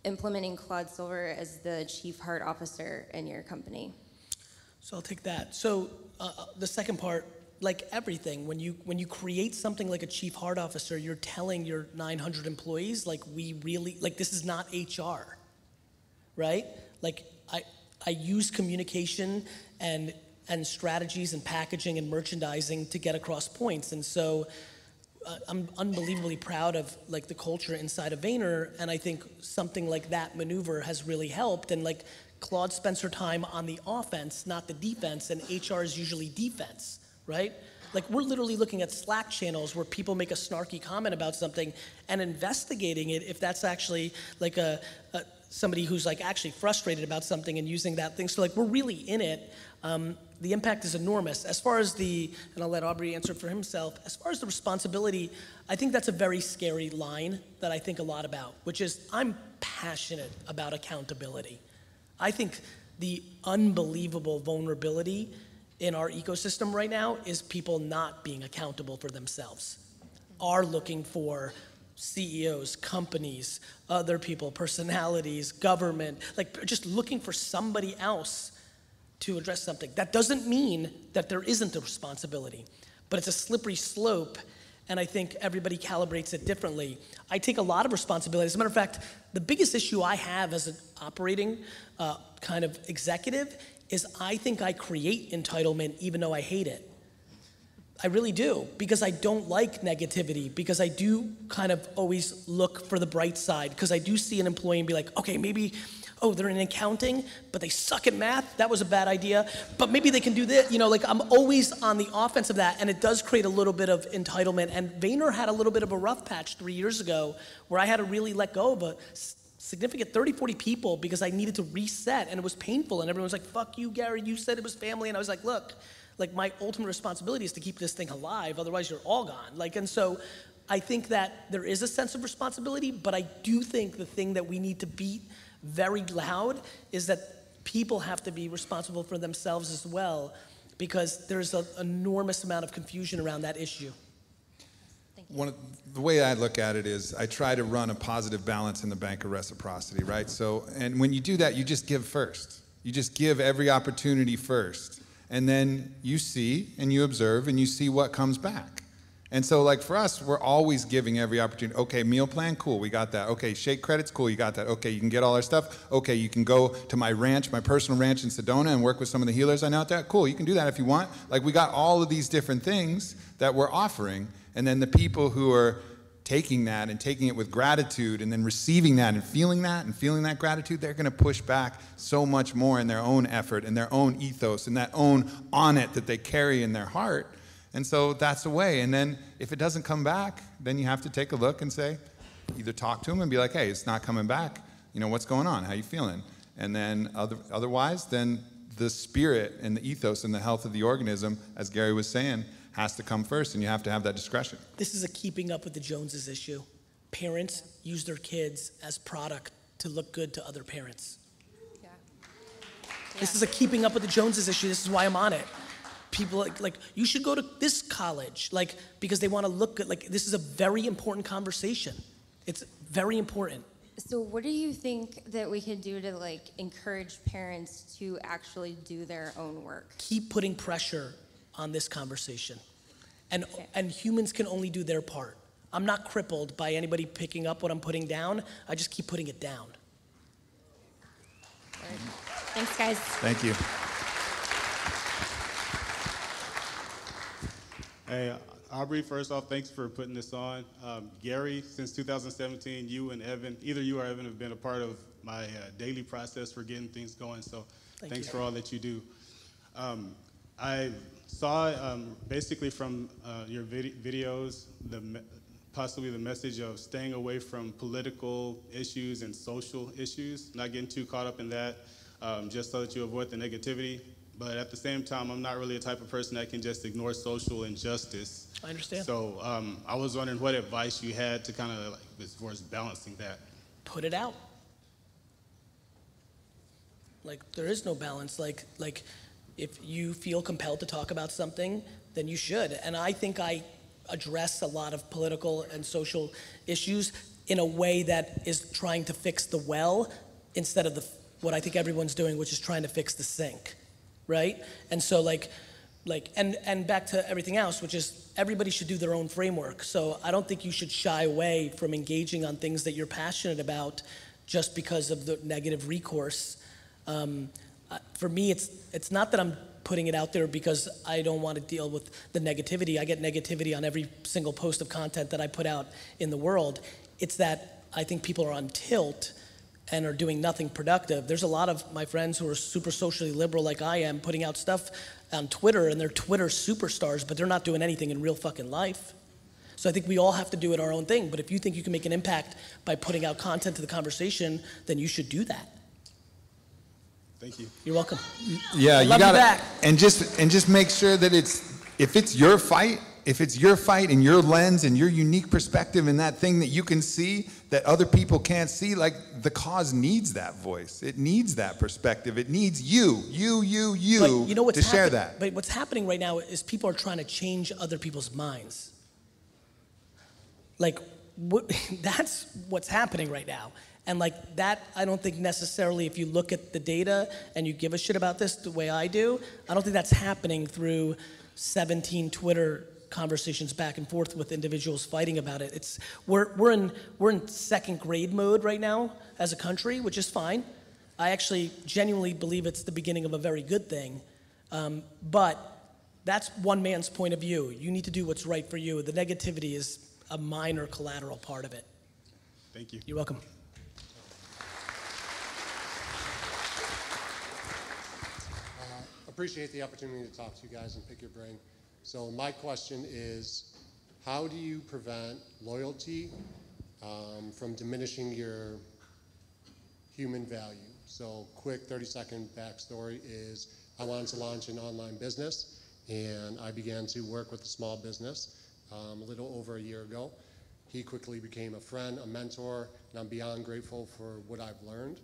implementing Claude Silver as the chief heart officer in your company? So I'll take that. So uh, the second part, like everything, when you when you create something like a chief heart officer, you're telling your nine hundred employees, like we really, like this is not H R, right? Like I I use communication and and strategies and packaging and merchandising to get across points, and so. Uh, I'm unbelievably proud of like the culture inside of Vayner, and I think something like that maneuver has really helped. And like Claude spends her time on the offense, not the defense, and H R is usually defense, right? Like we're literally looking at Slack channels where people make a snarky comment about something and investigating it if that's actually like a, a somebody who's like actually frustrated about something and using that thing. So like we're really in it. Um, the impact is enormous. As far as the, and I'll let Aubrey answer for himself, as far as the responsibility, I think that's a very scary line that I think a lot about, which is I'm passionate about accountability. I think the unbelievable vulnerability in our ecosystem right now is people not being accountable for themselves, are looking for C E Os, companies, other people, personalities, government, like just looking for somebody else to address something. That doesn't mean that there isn't a responsibility, but it's a slippery slope, and I think everybody calibrates it differently. I take a lot of responsibility. As a matter of fact, the biggest issue I have as an operating uh, kind of executive is I think I create entitlement even though I hate it. I really do, because I don't like negativity, because I do kind of always look for the bright side, because I do see an employee and be like, okay, maybe, oh, they're in accounting, but they suck at math, that was a bad idea, but maybe they can do this, you know, like I'm always on the offense of that, and it does create a little bit of entitlement, and Vayner had a little bit of a rough patch three years ago where I had to really let go of a significant thirty, forty people because I needed to reset, and it was painful, and everyone was like, fuck you, Gary, you said it was family, and I was like, look, like my ultimate responsibility is to keep this thing alive, otherwise you're all gone. Like, and so I think that there is a sense of responsibility, but I do think the thing that we need to beat very loud is that people have to be responsible for themselves as well, because there's an enormous amount of confusion around that issue. One of the way I look at it is I try to run a positive balance in the bank of reciprocity, right? So, and when you do that, you just give first. You just give every opportunity first. And then you see and you observe and you see what comes back. And so like for us, we're always giving every opportunity. Okay, meal plan, cool, we got that. Okay, shake credits, cool, you got that. Okay, you can get all our stuff. Okay, you can go to my ranch, my personal ranch in Sedona and work with some of the healers I know out there. Cool, you can do that if you want. Like we got all of these different things that we're offering. And then the people who are taking that and taking it with gratitude and then receiving that and feeling that and feeling that gratitude, they're gonna push back so much more in their own effort and their own ethos and that own Onnit that they carry in their heart. And so that's the way. And then if it doesn't come back, then you have to take a look and say, either talk to them and be like, hey, it's not coming back. You know, what's going on? How you feeling? And then other, otherwise, then the spirit and the ethos and the health of the organism, as Gary was saying, has to come first, and you have to have that discretion. This is a keeping up with the Joneses issue. Parents use their kids as product to look good to other parents. Yeah. Yeah. This is a keeping up with the Joneses issue. This is why I'm on it. People like, like you should go to this college, like because they want to look good. Like this is a very important conversation. It's very important. So what do you think that we can do to like encourage parents to actually do their own work? Keep putting pressure on this conversation. And, okay. and humans can only do their part. I'm not crippled by anybody picking up what I'm putting down. I just keep putting it down. effort. Thanks, guys. Thank you. Hey, Aubrey, first off, thanks for putting this on. Um, Gary, since two thousand seventeen, you and Evan, either you or Evan, have been a part of my uh, daily process for getting things going, so Thank thanks you. for all that you do. Um, I saw um, basically from uh, your vid videos, the me possibly the message of staying away from political issues and social issues, not getting too caught up in that, um, just so that you avoid the negativity. But at the same time, I'm not really a type of person that can just ignore social injustice. I understand. So um, I was wondering what advice you had to kind of, like, as far as balancing that. Put it out. Like, there is no balance. Like, like, if you feel compelled to talk about something, then you should. And I think I address a lot of political and social issues in a way that is trying to fix the well instead of the what I think everyone's doing, which is trying to fix the sink, right? And so, like, like, and and back to everything else, which is everybody should do their own framework. So I don't think you should shy away from engaging on things that you're passionate about just because of the negative recourse. Um, Uh, for me, it's it's not that I'm putting it out there because I don't want to deal with the negativity. I get negativity on every single post of content that I put out in the world. It's that I think people are on tilt and are doing nothing productive. There's a lot of my friends who are super socially liberal like I am putting out stuff on Twitter, and they're Twitter superstars, but they're not doing anything in real fucking life. So I think we all have to do it our own thing. But if you think you can make an impact by putting out content to the conversation, then you should do that. Thank you. You're welcome. Yeah, you gotta, and just and just make sure that it's if it's your fight, if it's your fight and your lens and your unique perspective and that thing that you can see that other people can't see, like, the cause needs that voice. It needs that perspective. It needs you, you, you, you, but you know what's to share that. But what's happening right now is people are trying to change other people's minds. Like, what, that's what's happening right now. And like that, I don't think necessarily, if you look at the data and you give a shit about this the way I do, I don't think that's happening through seventeen Twitter conversations back and forth with individuals fighting about it. It's, we're, we're, in, we're in second grade mode right now as a country, which is fine. I actually genuinely believe it's the beginning of a very good thing. Um, but that's one man's point of view. You need to do what's right for you. The negativity is a minor collateral part of it. Thank you. You're welcome. Appreciate the opportunity to talk to you guys and pick your brain. So my question is, how do you prevent loyalty um, from diminishing your human value? So quick thirty second backstory is, I wanted to launch an online business, and I began to work with a small business um, a little over a year ago. He quickly became a friend, a mentor, and I'm beyond grateful for what I've learned.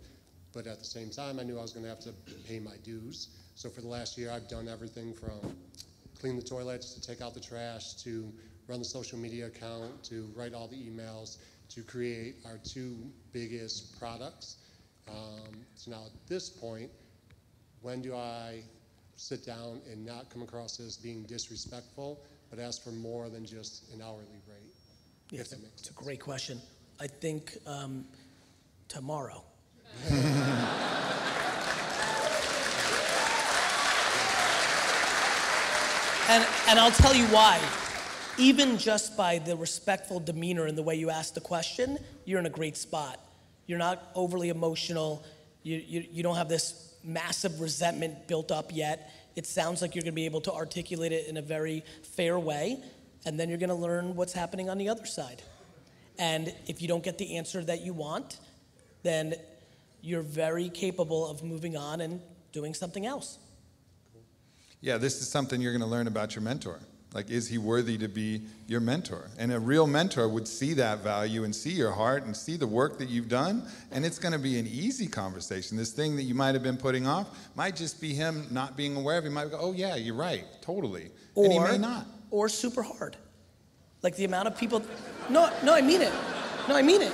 But at the same time, I knew I was gonna have to pay my dues. So for the last year, I've done everything from clean the toilets, to take out the trash, to run the social media account, to write all the emails, to create our two biggest products. Um, so now at this point, when do I sit down and not come across as being disrespectful, but ask for more than just an hourly rate? Yeah, it's a, it's a great question. I think um, tomorrow. And, and I'll tell you why. Even just by the respectful demeanor and the way you ask the question, you're in a great spot. You're not overly emotional. You, you, you don't have this massive resentment built up yet. It sounds like you're going to be able to articulate it in a very fair way, and then you're going to learn what's happening on the other side. And if you don't get the answer that you want, then you're very capable of moving on and doing something else. Yeah, this is something you're going to learn about your mentor. Like, is he worthy to be your mentor? And a real mentor would see that value and see your heart and see the work that you've done, and it's going to be an easy conversation. This thing that you might have been putting off might just be him not being aware of it. He might go, oh yeah, you're right, totally. Or, and he may not. Or super hard. Like the amount of people, no, no, I mean it. No, I mean it.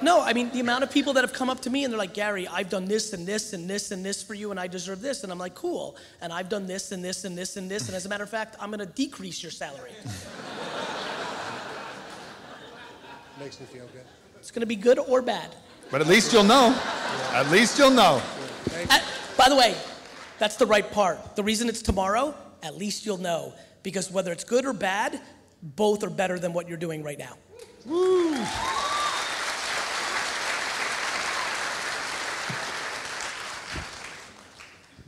No, I mean, the amount of people that have come up to me and they're like, Gary, I've done this and this and this and this for you and I deserve this. And I'm like, cool. And I've done this and this and this and this. And as a matter of fact, I'm going to decrease your salary. Makes me feel good. It's going to be good or bad. But at least you'll know. Yeah. At least you'll know. Yeah. right? At, by the way, that's the right part. The reason it's tomorrow, at least you'll know. Because whether it's good or bad, both are better than what you're doing right now. Woo.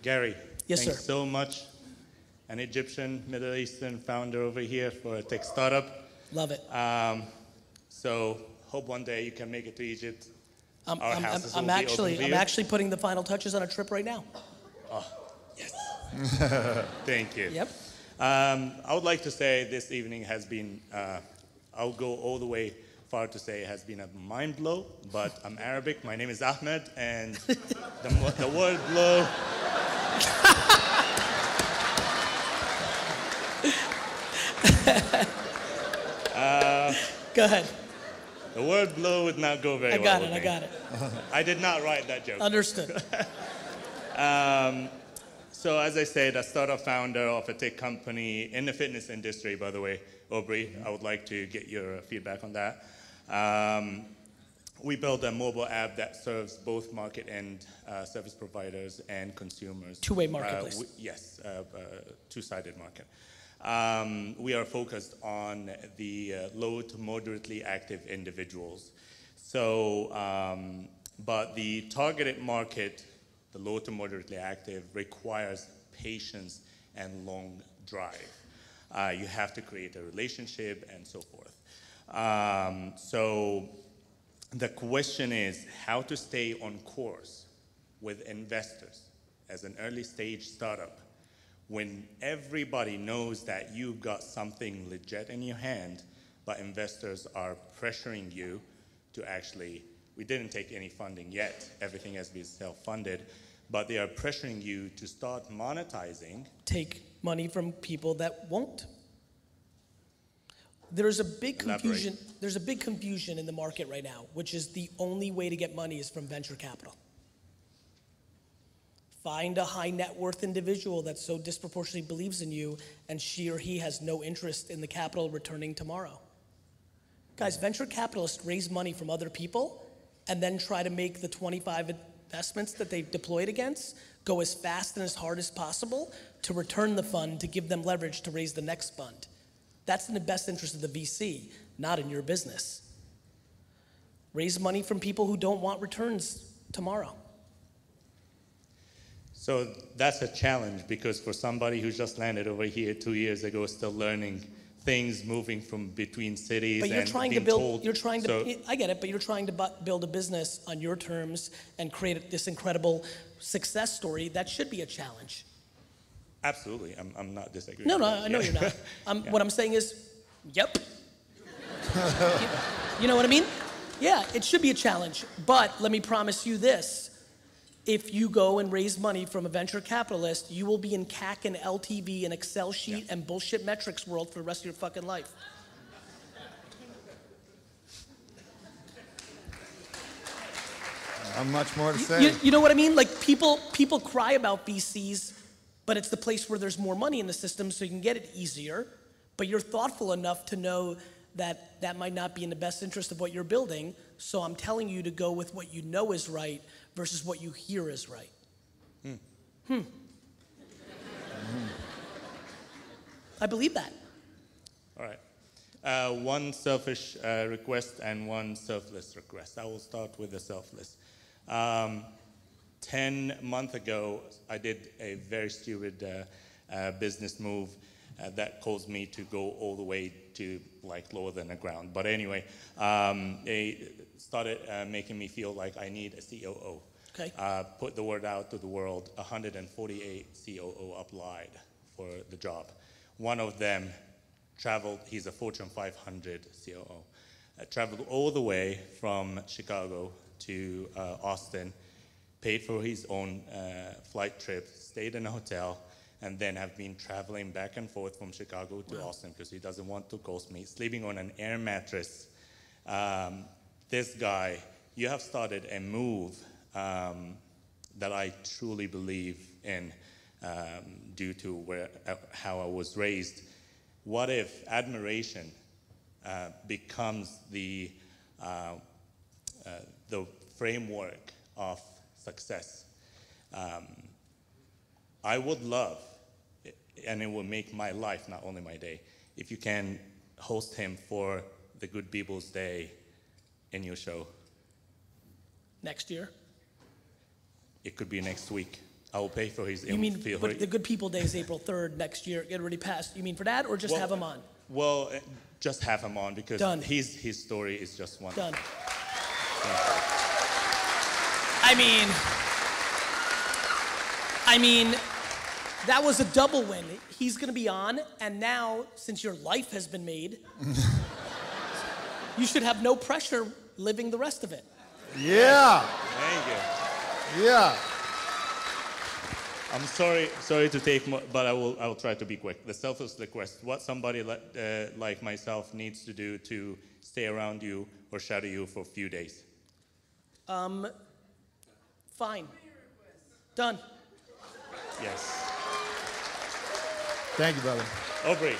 Gary, yes, thanks sir. so much. An Egyptian, Middle Eastern founder over here for a tech startup. Love it. Um, so hope one day you can make it to Egypt. Um, Our I'm, houses I'm, I'm will actually, be open I'm actually putting the final touches on a trip right now. Oh, yes. Thank you. Yep. Um, I would like to say this evening has been, uh, I'll go all the way far to say it has been a mind blow, but I'm Arabic. My name is Ahmed, and the, the word blow. uh, go ahead. The word blow would not go very well. I got well it, I got it. I did not write that joke. Understood. um, So as I said, a startup founder of a tech company in the fitness industry, by the way, Aubrey, I would like to get your feedback on that. Um, we built a mobile app that serves both market and uh, service providers and consumers. Two-way marketplace. Uh, we, yes, uh, uh, two-sided market. Um, we are focused on the uh, low to moderately active individuals. So, um, but the targeted market, the low to moderately active, requires patience and long drive. Uh, you have to create a relationship and so forth. Um, so the question is how to stay on course with investors as an early stage startup when everybody knows that you've got something legit in your hand, but investors are pressuring you to actually. We didn't take any funding yet. Everything has been self-funded, but they are pressuring you to start monetizing. Take money from people that won't. There's a big confusion. Elaborate. There's a big confusion in the market right now, which is the only way to get money is from venture capital. Find a high net worth individual that so disproportionately believes in you, and she or he has no interest in the capital returning tomorrow. Guys, venture capitalists raise money from other people and then try to make the twenty-five investments that they've deployed against go as fast and as hard as possible to return the fund to give them leverage to raise the next fund. That's in the best interest of the V C, not in your business. Raise money from people who don't want returns tomorrow. So that's a challenge because for somebody who just landed over here two years ago, still learning things, moving from between cities, but you're and trying being to build, told. You're trying to. So, I get it, but you're trying to bu build a business on your terms and create this incredible success story. That should be a challenge. Absolutely, I'm. I'm not disagreeing. No, no, I know yeah. you're not. I'm, yeah. What I'm saying is, yep. you, you know what I mean? Yeah, it should be a challenge. But let me promise you this: if you go and raise money from a venture capitalist, you will be in C A C and L T V and Excel sheet yeah. and bullshit metrics world for the rest of your fucking life. Not much more to you, say. You, you know what I mean? Like people, people cry about V Cs, but it's the place where there's more money in the system so you can get it easier, but you're thoughtful enough to know that that might not be in the best interest of what you're building, so I'm telling you to go with what you know is right versus what you hear is right. Hmm. Hmm. I believe that. All right. Uh, one selfish uh, request and one selfless request. I will start with the selfless. Um, ten months ago, I did a very stupid uh, uh, business move uh, that caused me to go all the way to like lower than the ground. But anyway, um, it started uh, making me feel like I need a C O O. Okay. Uh, put the word out to the world, one hundred forty-eight C O O applied for the job. One of them traveled, he's a Fortune five hundred C O O, uh, traveled all the way from Chicago to uh, Austin, paid for his own uh, flight trip, stayed in a hotel, and then have been traveling back and forth from Chicago to wow. Austin because he doesn't want to ghost me, sleeping on an air mattress. Um, this guy, you have started a move um, that I truly believe in um, due to where, uh, how I was raised. What if admiration uh, becomes the, uh, uh, the framework of success? Um, I would love, and it will make my life, not only my day, if you can host him for the Good People's Day in your show. Next year? It could be next week. I will pay for his... You mean, but the Good People Day is April third next year. It already passed. You mean for that, or just well, have him on? Well, just have him on, because his, his story is just wonderful. Done. I mean... I mean, that was a double win. He's gonna be on, and now, since your life has been made, you should have no pressure living the rest of it. Yeah. Thank you. Yeah. I'm sorry, sorry to take, more, but I will, I will try to be quick. The selfless request, what somebody like, uh, like myself needs to do to stay around you or shadow you for a few days. Um, fine. Done. Yes. Thank you, brother. Aubrey,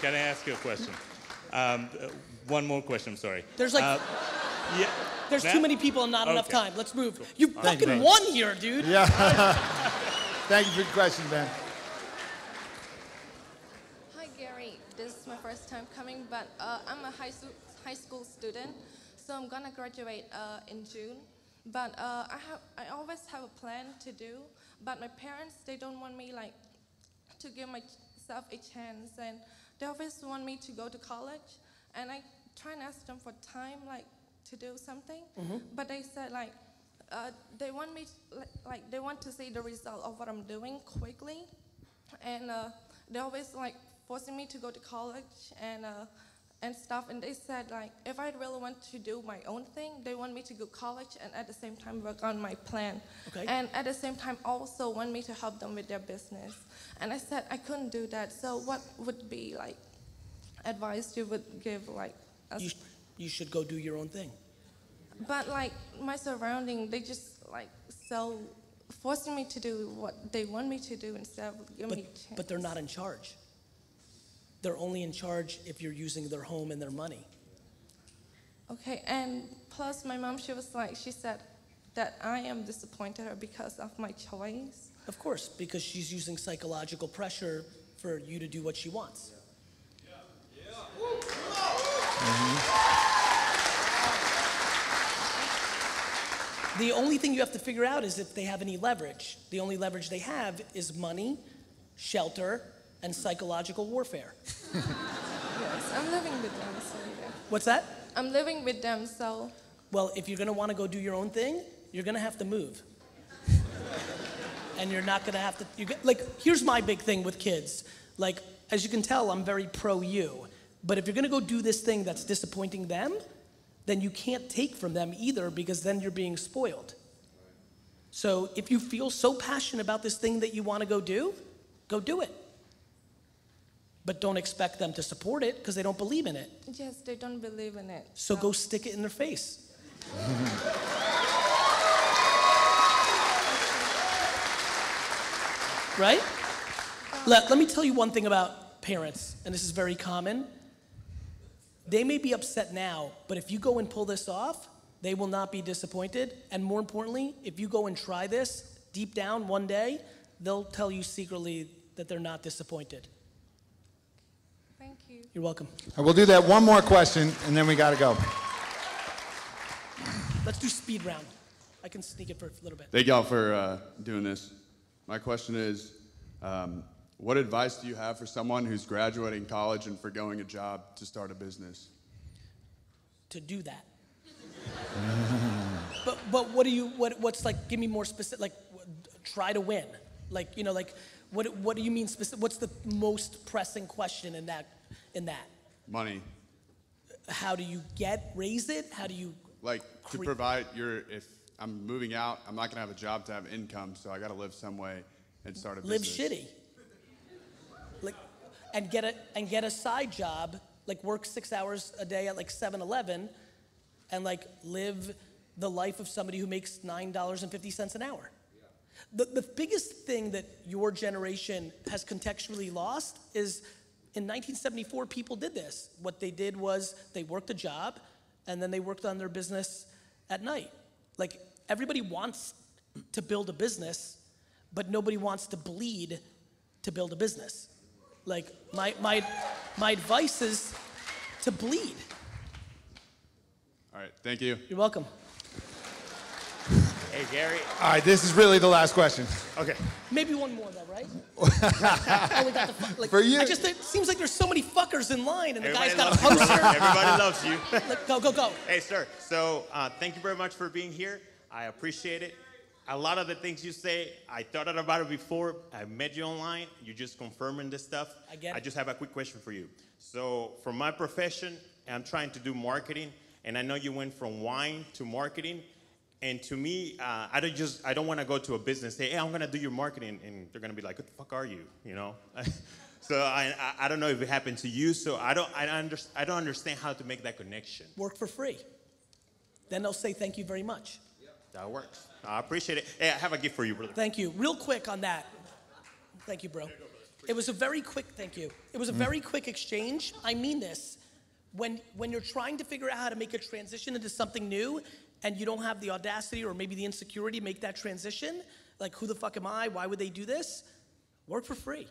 can I ask you a question? Um, uh, one more question, sorry. There's like, uh, yeah, there's nah? too many people and not okay. enough time. Let's move. Cool. You All fucking right. won here, dude. Yeah. Thank you for the question, man. Hi, Gary. This is my first time coming, but uh, I'm a high, high school student, so I'm gonna graduate uh, in June. But uh, I have, I always have a plan to do. But my parents, they don't want me like to give myself a chance, and they always want me to go to college. And I try and ask them for time, like to do something. Mm-hmm. But they said like uh, they want me, to, like they want to see the result of what I'm doing quickly. And uh, they always like forcing me to go to college and. Uh, and stuff, and they said like, if I really want to do my own thing, they want me to go to college and at the same time work on my plan. Okay. And at the same time also want me to help them with their business. And I said I couldn't do that, so what would be like advice you would give like us? You, sh you should go do your own thing. But like my surrounding, they just like so forcing me to do what they want me to do instead of giving but, me a chance. But they're not in charge. They're only in charge if you're using their home and their money. Okay, and plus my mom, she was like, she said that I am disappointed her because of my choice. Of course, because she's using psychological pressure for you to do what she wants. Yeah. Yeah. Yeah. Mm-hmm. The only thing you have to figure out is if they have any leverage. The only leverage they have is money, shelter, and psychological warfare. Yes, I'm living with them, so yeah. What's that? I'm living with them, so. Well, if you're gonna wanna go do your own thing, you're gonna have to move. And you're not gonna have to, you get, like, here's my big thing with kids. Like, as you can tell, I'm very pro you, but if you're gonna go do this thing that's disappointing them, then you can't take from them either, because then you're being spoiled. So if you feel so passionate about this thing that you wanna go do, go do it. But don't expect them to support it, because they don't believe in it. Yes, they don't believe in it. So no. Go stick it in their face. Right? Let, let me tell you one thing about parents, and this is very common. They may be upset now, but if you go and pull this off, they will not be disappointed. And more importantly, if you go and try this, deep down one day, they'll tell you secretly that they're not disappointed. You're welcome. We'll do that one more question, and then we gotta go. Let's do speed round. I can sneak it for a little bit. Thank y'all for uh, doing this. My question is, um, what advice do you have for someone who's graduating college and forgoing a job to start a business? To do that. but but what do you what what's like? Give me more specific. Like, try to win. Like you know like what what do you mean specific? What's the most pressing question in that? In that? Money. How do you get, raise it? How do you? Like to provide your, if I'm moving out, I'm not gonna have a job to have income, so I gotta live some way and start a business. Live shitty. Like, and get a, and get a side job, like work six hours a day at like seven eleven and like live the life of somebody who makes nine dollars and fifty cents an hour. Yeah. The, the biggest thing that your generation has contextually lost is in nineteen seventy-four, people did this. What they did was they worked a job, and then they worked on their business at night. Like, everybody wants to build a business, but nobody wants to bleed to build a business. Like, my, my, my advice is to bleed. All right, thank you. You're welcome. Hey, Gary. All right, this is really the last question. Okay. Maybe one more, though, right? Oh, we got the fuck, like, for you. I just, it seems like there's so many fuckers in line, and everybody the guy's got a poster. You. Everybody loves you. Like, go, go, go. Hey, sir. So uh, thank you very much for being here. I appreciate it. A lot of the things you say, I thought about it before. I met you online. You're just confirming this stuff. I get it. I just have a quick question for you. So from my profession, I'm trying to do marketing, and I know you went from wine to marketing. And to me, uh, I don't just, I don't want to go to a business and say, hey, I'm going to do your marketing. And they're going to be like, what the fuck are you? You know? So I, I, I don't know if it happened to you. So I don't, I, under, I don't understand how to make that connection. Work for free. Then they'll say, thank you very much. Yep. That works. I appreciate it. Hey, I have a gift for you, brother. Thank you. Real quick on that. Thank you, bro. You go, it was a very quick, thank you. It was a mm. very quick exchange. I mean this. When, when you're trying to figure out how to make a transition into something new, and you don't have the audacity or maybe the insecurity to make that transition, like, who the fuck am I? Why would they do this? Work for free.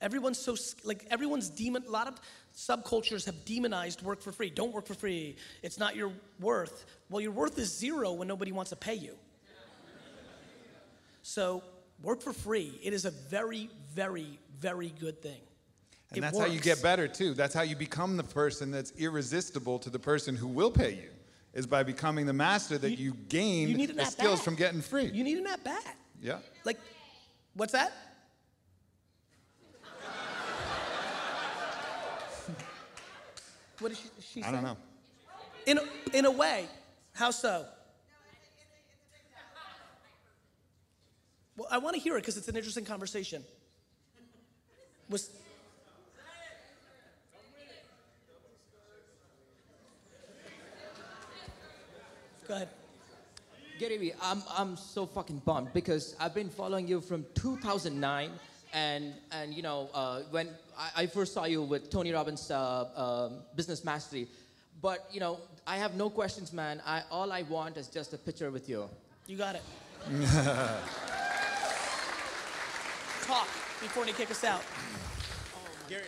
Everyone's so, like, everyone's demon, a lot of subcultures have demonized work for free. Don't work for free. It's not your worth. Well, your worth is zero when nobody wants to pay you. So work for free. It is a very, very, very good thing. And it that's works. How you get better, too. That's how you become the person that's irresistible to the person who will pay you. Is by becoming the master that you, you gain you need the skills bat. From getting free. You need an at-bat. Yeah. Like, what's that? What did she, she say? I don't know. In a, in a way. How so? Well, I want to hear it because it's an interesting conversation. Was... Go ahead. Gary Vee, I'm, I'm so fucking bummed because I've been following you from two thousand nine and, and you know, uh, when I, I first saw you with Tony Robbins' uh, uh, Business Mastery. But, you know, I have no questions, man. I, all I want is just a picture with you. You got it. Talk before they kick us out. Oh, Gary.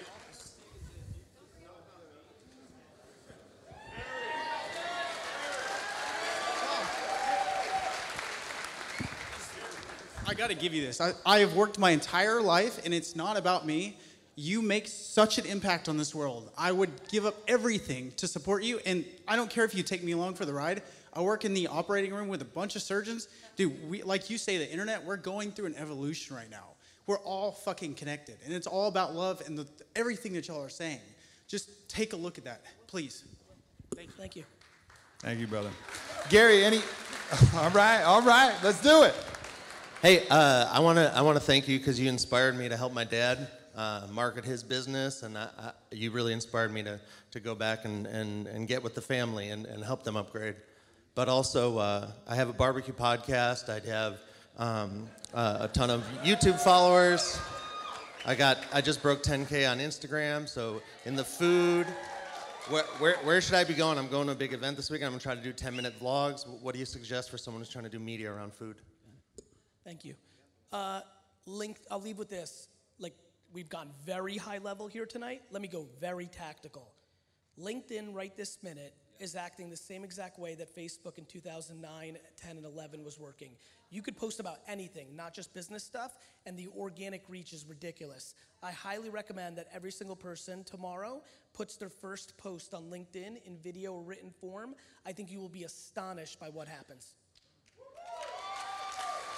I gotta give you this. I, I have worked my entire life, and it's not about me. You make such an impact on this world. I would give up everything to support you, and I don't care if you take me along for the ride. I work in the operating room with a bunch of surgeons. Dude, we, like you say, the internet, we're going through an evolution right now. We're all fucking connected, and it's all about love and the, everything that y'all are saying. Just take a look at that, please. Thank you. Thank you, Thank you brother. Gary, any, all right, all right, let's do it. Hey, uh, I want to I want to thank you because you inspired me to help my dad uh, market his business, and I, I, you really inspired me to, to go back and, and, and get with the family and, and help them upgrade. But also, uh, I have a barbecue podcast. I have um, uh, a ton of YouTube followers. I got I just broke ten K on Instagram. So in the food, where, where where should I be going? I'm going to a big event this week. I'm gonna try to do ten minute vlogs. What do you suggest for someone who's trying to do media around food? Thank you. Uh, link, I'll leave with this. Like, we've gone very high level here tonight. Let me go very tactical. LinkedIn right this minute is acting the same exact way that Facebook in two thousand nine, ten, and eleven was working. You could post about anything, not just business stuff, and the organic reach is ridiculous. I highly recommend that every single person tomorrow puts their first post on LinkedIn in video or written form. I think you will be astonished by what happens.